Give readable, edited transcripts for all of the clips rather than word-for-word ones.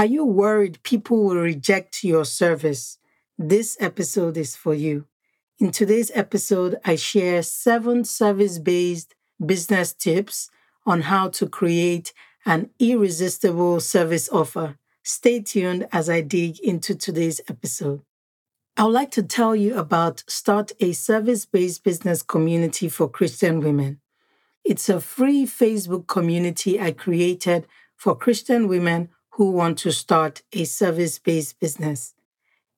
Are you worried people will reject your service? This episode is for you. In today's episode, I share 7 service-based business tips on how to create an irresistible service offer. Stay tuned as I dig into today's episode. I would like to tell you about Start a Service-Based Business Community for Christian Women. It's a free Facebook community I created for Christian women who want to start a service-based business.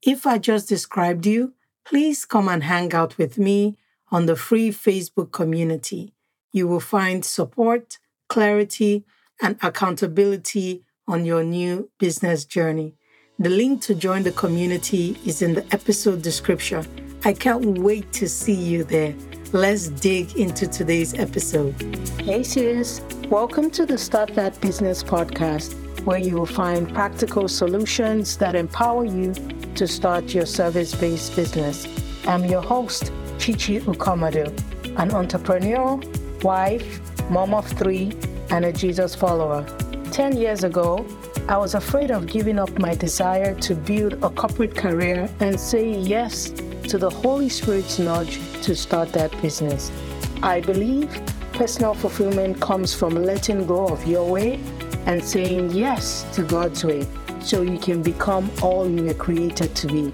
If I just described you, please come and hang out with me on the free Facebook community. You will find support, clarity, and accountability on your new business journey. The link to join the community is in the episode description. I can't wait to see you there. Let's dig into today's episode. Hey, sis. Welcome to the Start That Business podcast, where you will find practical solutions that empower you to start your service-based business. I'm your host, Chichi Ukomadu, an entrepreneur, wife, mom of 3, and a Jesus follower. 10 years ago, I was afraid of giving up my desire to build a corporate career and say yes to the Holy Spirit's nudge to start that business. I believe personal fulfillment comes from letting go of your way and saying yes to God's way, so you can become all you were created to be.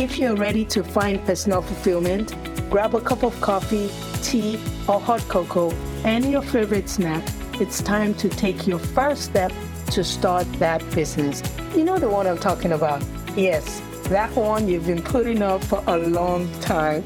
If you're ready to find personal fulfillment, grab a cup of coffee, tea, or hot cocoa, and your favorite snack. It's time to take your first step to start that business. You know the one I'm talking about. Yes, that one you've been putting up for a long time.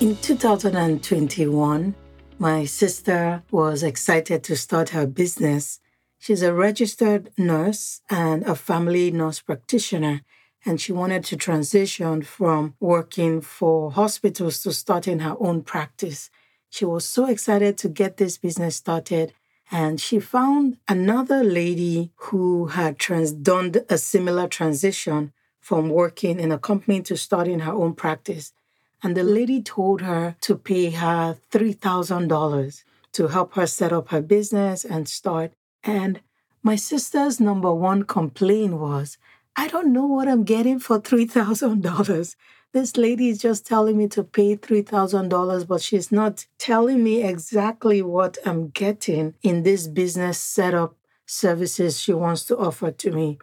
In 2021, my sister was excited to start her business. She's a registered nurse and a family nurse practitioner, and she wanted to transition from working for hospitals to starting her own practice. She was so excited to get this business started, and she found another lady who had done a similar transition from working in a company to starting her own practice. And the lady told her to pay her $3,000 to help her set up her business and start. And my sister's number one complaint was, I don't know what I'm getting for $3,000. This lady is just telling me to pay $3,000, but she's not telling me exactly what I'm getting in this business setup services she wants to offer to me.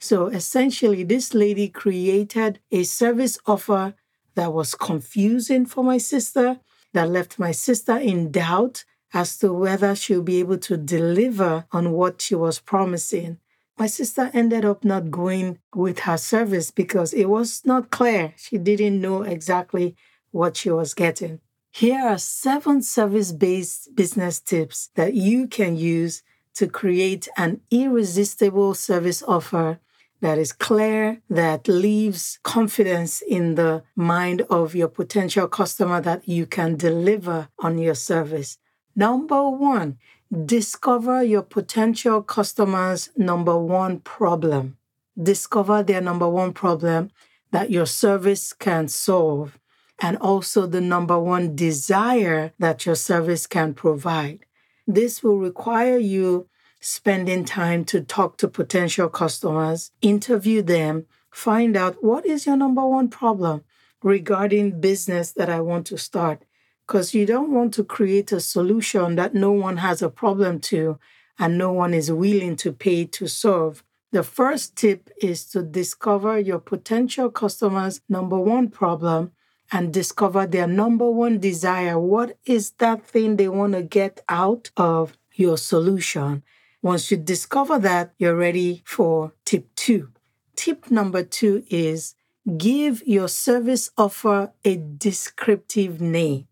So essentially, this lady created a service offer that was confusing for my sister, that left my sister in doubt as to whether she'll be able to deliver on what she was promising. My sister ended up not going with her service because it was not clear. She didn't know exactly what she was getting. Here are 7 service-based business tips that you can use to create an irresistible service offer that is clear, that leaves confidence in the mind of your potential customer that you can deliver on your service. Number 1, discover your potential customer's #1 problem. Discover their #1 problem that your service can solve, and also the #1 desire that your service can provide. This will require you spending time to talk to potential customers, interview them, find out what is your #1 problem regarding business that I want to start. Because you don't want to create a solution that no one has a problem to and no one is willing to pay to solve. The first tip is to discover your potential customer's #1 problem and discover their #1 desire. What is that thing they want to get out of your solution? Once you discover that, you're ready for tip 2. Tip number 2 is give your service offer a descriptive name.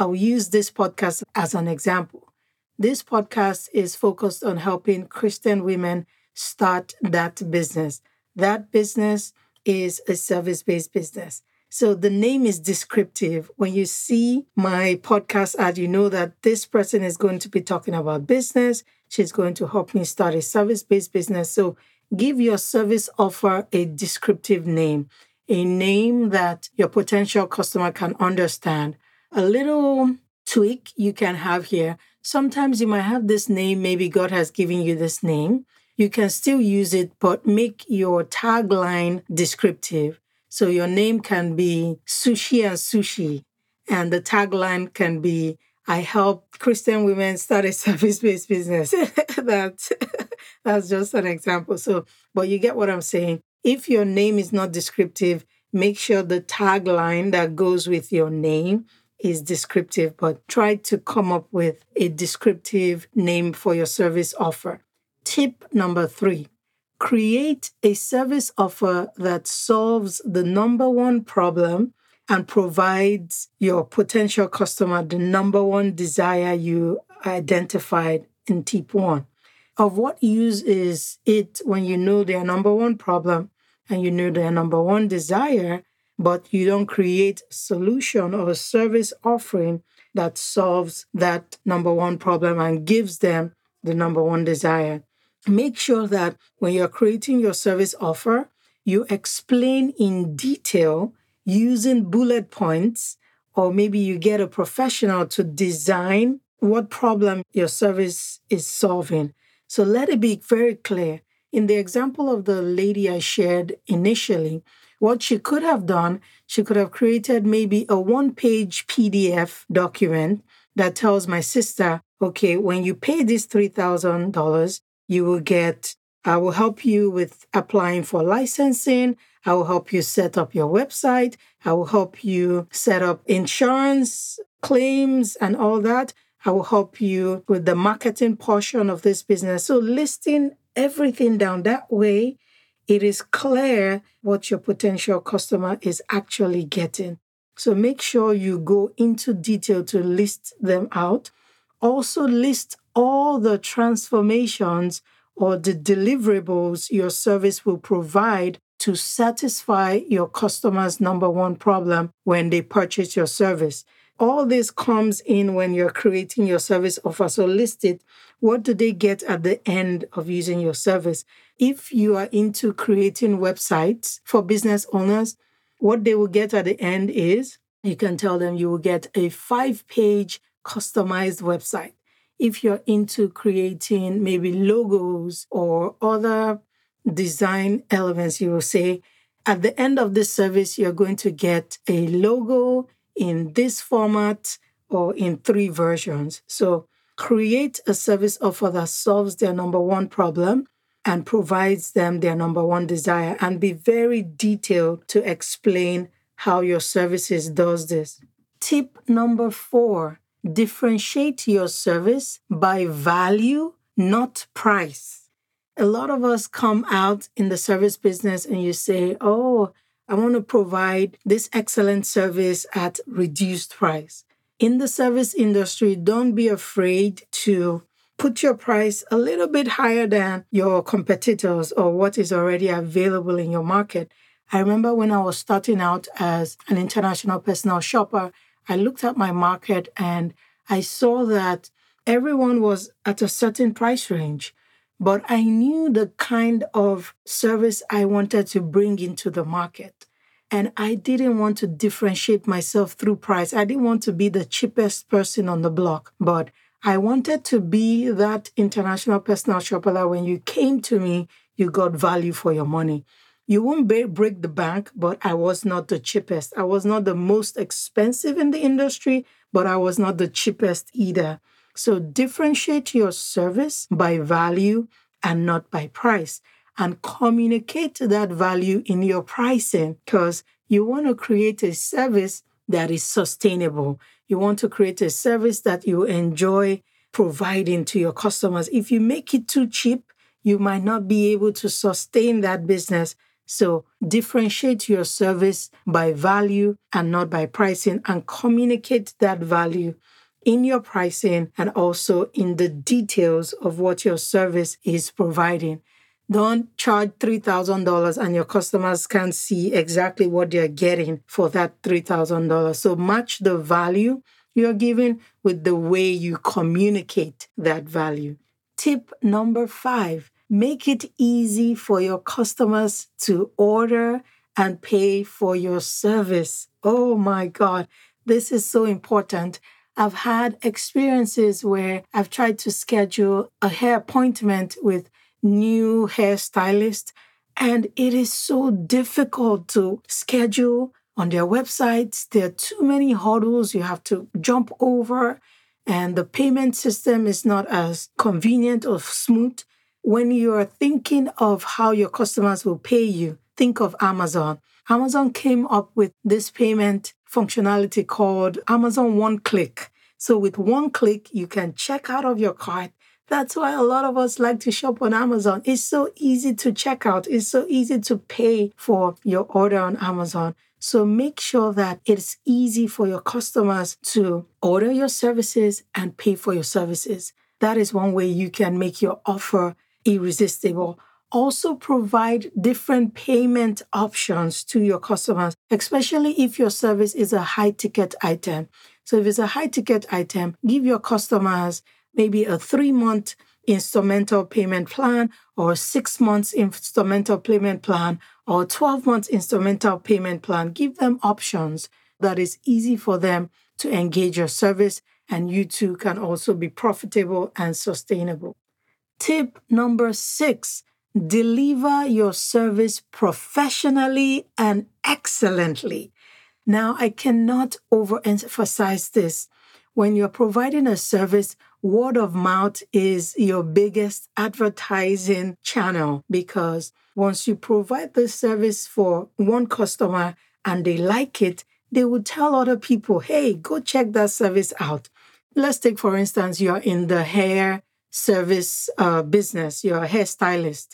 I'll use this podcast as an example. This podcast is focused on helping Christian women start that business. That business is a service-based business. So the name is descriptive. When you see my podcast ad, you know that this person is going to be talking about business. She's going to help me start a service-based business. So give your service offer a descriptive name, a name that your potential customer can understand. A little tweak you can have here Sometimes you might have this name, maybe God has given you this name. You can still use it, but make your tagline descriptive. So your name can be Sushi and Sushi, and the tagline can be, I help Christian women start a service-based business. That's just an example. So, but you get what I'm saying. If your name is not descriptive, make sure the tagline that goes with your name is descriptive, but try to come up with a descriptive name for your service offer. Tip number 3, create a service offer that solves the number one problem and provides your potential customer the number one desire you identified in tip 1. Of what use is it when you know their number one problem and you know their number one desire, but you don't create a solution or a service offering that solves that number one problem and gives them the number one desire? Make sure that when you're creating your service offer, you explain in detail using bullet points, or maybe you get a professional to design what problem your service is solving. So let it be very clear. In the example of the lady I shared initially, what she could have done, she could have created maybe a 1-page PDF document that tells my sister, okay, when you pay this $3,000, you will get, I will help you with applying for licensing. I will help you set up your website. I will help you set up insurance claims and all that. I will help you with the marketing portion of this business. So listing everything down that way, it is clear what your potential customer is actually getting. So make sure you go into detail to list them out. Also list all the transformations or the deliverables your service will provide to satisfy your customer's number one problem when they purchase your service. All this comes in when you're creating your service offer. So list it. What do they get at the end of using your service? If you are into creating websites for business owners, what they will get at the end is, you can tell them you will get a 5-page customized website. If you're into creating maybe logos or other design elements, you will say, at the end of this service, you're going to get a logo in this format or in 3 versions. So create a service offer that solves their number one problem and provides them their number one desire, and be very detailed to explain how your services does this. Tip number 4, differentiate your service by value, not price. A lot of us come out in the service business and you say, oh, I want to provide this excellent service at reduced price. In the service industry, don't be afraid to put your price a little bit higher than your competitors or what is already available in your market. I remember when I was starting out as an international personal shopper, I looked at my market and I saw that everyone was at a certain price range. But I knew the kind of service I wanted to bring into the market. And I didn't want to differentiate myself through price. I didn't want to be the cheapest person on the block. But I wanted to be that international personal shopper that when you came to me, you got value for your money. You won't break the bank, but I was not the cheapest. I was not the most expensive in the industry, but I was not the cheapest either. So differentiate your service by value and not by price, and communicate that value in your pricing, because you want to create a service that is sustainable. You want to create a service that you enjoy providing to your customers. If you make it too cheap, you might not be able to sustain that business. So differentiate your service by value and not by pricing, and communicate that value in your pricing and also in the details of what your service is providing. Don't charge $3,000 and your customers can't see exactly what they're getting for that $3,000. So match the value you're giving with the way you communicate that value. Tip number 5, make it easy for your customers to order and pay for your service. Oh my God, this is so important. I've had experiences where I've tried to schedule a hair appointment with new hairstylists, and it is so difficult to schedule on their websites. There are too many hurdles you have to jump over, and the payment system is not as convenient or smooth. When you are thinking of how your customers will pay you, think of Amazon. Amazon came up with this payment functionality called Amazon One Click. So with one click, you can check out of your cart. That's why a lot of us like to shop on Amazon. It's so easy to check out. It's so easy to pay for your order on Amazon. So make sure that it's easy for your customers to order your services and pay for your services. That is one way you can make your offer irresistible. Also provide different payment options to your customers, especially if your service is a high-ticket item. So if it's a high-ticket item, give your customers maybe a 3-month instrumental payment plan or a 6-month instrumental payment plan or a 12-month instrumental payment plan. Give them options that is easy for them to engage your service, and you too can also be profitable and sustainable. Tip number 6. Deliver your service professionally and excellently. Now, I cannot overemphasize this. When you're providing a service, word of mouth is your biggest advertising channel, because once you provide the service for one customer and they like it, they will tell other people, hey, go check that service out. Let's take, for instance, you're in the hair service business, you're a hairstylist.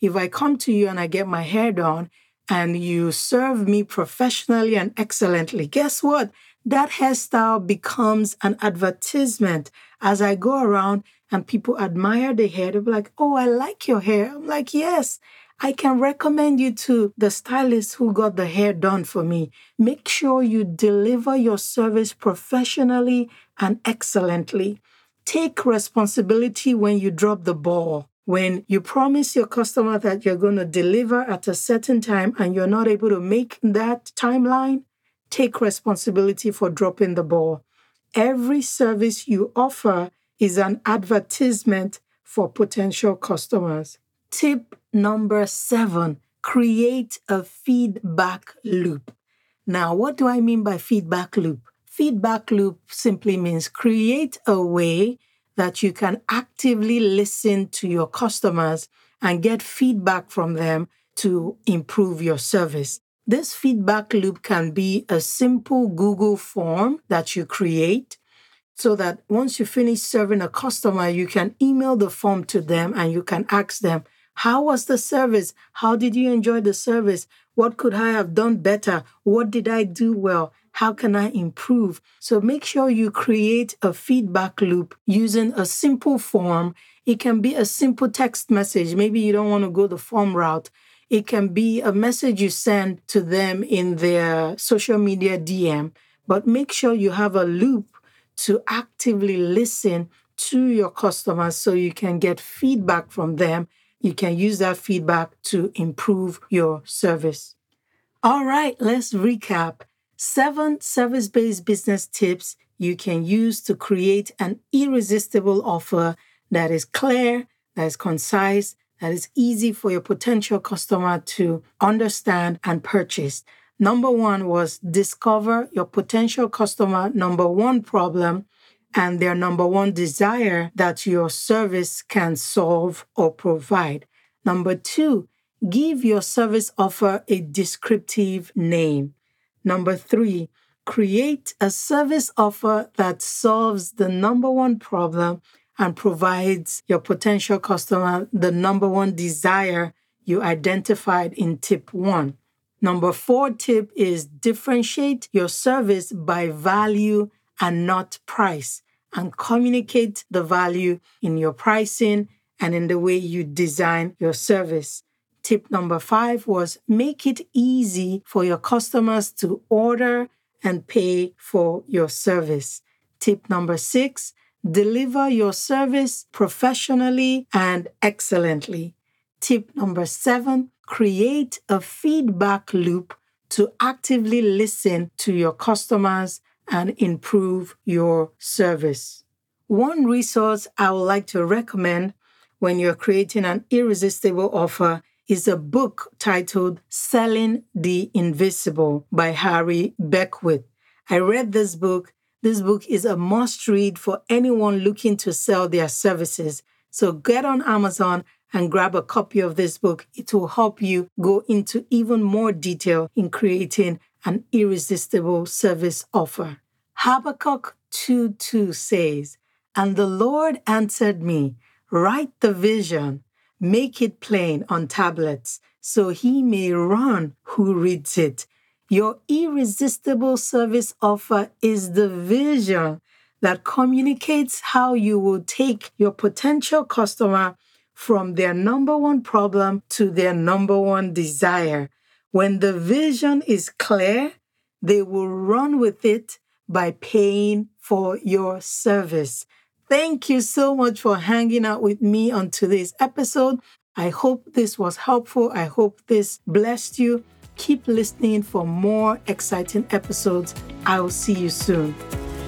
If I come to you and I get my hair done and you serve me professionally and excellently, guess what? That hairstyle becomes an advertisement. As I go around and people admire the hair, they'll be like, oh, I like your hair. I'm like, yes, I can recommend you to the stylist who got the hair done for me. Make sure you deliver your service professionally and excellently. Take responsibility when you drop the ball. When you promise your customer that you're going to deliver at a certain time and you're not able to make that timeline, take responsibility for dropping the ball. Every service you offer is an advertisement for potential customers. Tip number 7, create a feedback loop. Now, what do I mean by feedback loop? Feedback loop simply means create a way that you can actively listen to your customers and get feedback from them to improve your service. This feedback loop can be a simple Google form that you create so that once you finish serving a customer, you can email the form to them and you can ask them, how was the service? How did you enjoy the service? What could I have done better? What did I do well? How can I improve? So make sure you create a feedback loop using a simple form. It can be a simple text message. Maybe you don't want to go the form route. It can be a message you send to them in their social media DM. But make sure you have a loop to actively listen to your customers so you can get feedback from them. You can use that feedback to improve your service. All right, let's recap. 7 service-based business tips you can use to create an irresistible offer that is clear, that is concise, that is easy for your potential customer to understand and purchase. Number 1 was discover your potential customer number 1 problem and their number 1 desire that your service can solve or provide. Number 2, give your service offer a descriptive name. Number 3, create a service offer that solves the number 1 problem and provides your potential customer the number 1 desire you identified in tip 1. Number 4 tip is differentiate your service by value and not price, and communicate the value in your pricing and in the way you design your service. Tip number 5 was make it easy for your customers to order and pay for your service. Tip number 6, deliver your service professionally and excellently. Tip number 7, create a feedback loop to actively listen to your customers and improve your service. One resource I would like to recommend when you're creating an irresistible offer is a book titled Selling the Invisible by Harry Beckwith. I read this book. This book is a must-read for anyone looking to sell their services. So get on Amazon and grab a copy of this book. It will help you go into even more detail in creating an irresistible service offer. Habakkuk 2:2 says, "And the Lord answered me, write the vision, make it plain on tablets, so he may run who reads it." Your irresistible service offer is the vision that communicates how you will take your potential customer from their number one problem to their number one desire. When the vision is clear, they will run with it by paying for your service. Thank you so much for hanging out with me on today's episode. I hope this was helpful. I hope this blessed you. Keep listening for more exciting episodes. I'll see you soon.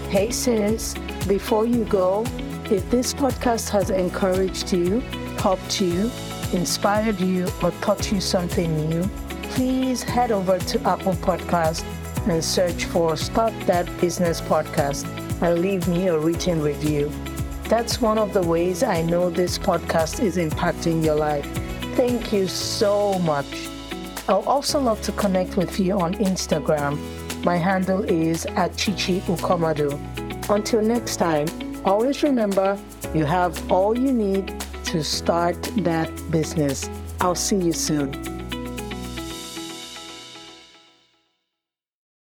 Hey sis, before you go, if this podcast has encouraged you, helped you, inspired you, or taught you something new, please head over to Apple Podcasts and search for Start That Business Podcast and leave me a written review. That's one of the ways I know this podcast is impacting your life. Thank you so much. I'll also love to connect with you on Instagram. My handle is @ChichiUkomadu. Until next time, always remember you have all you need to start that business. I'll see you soon.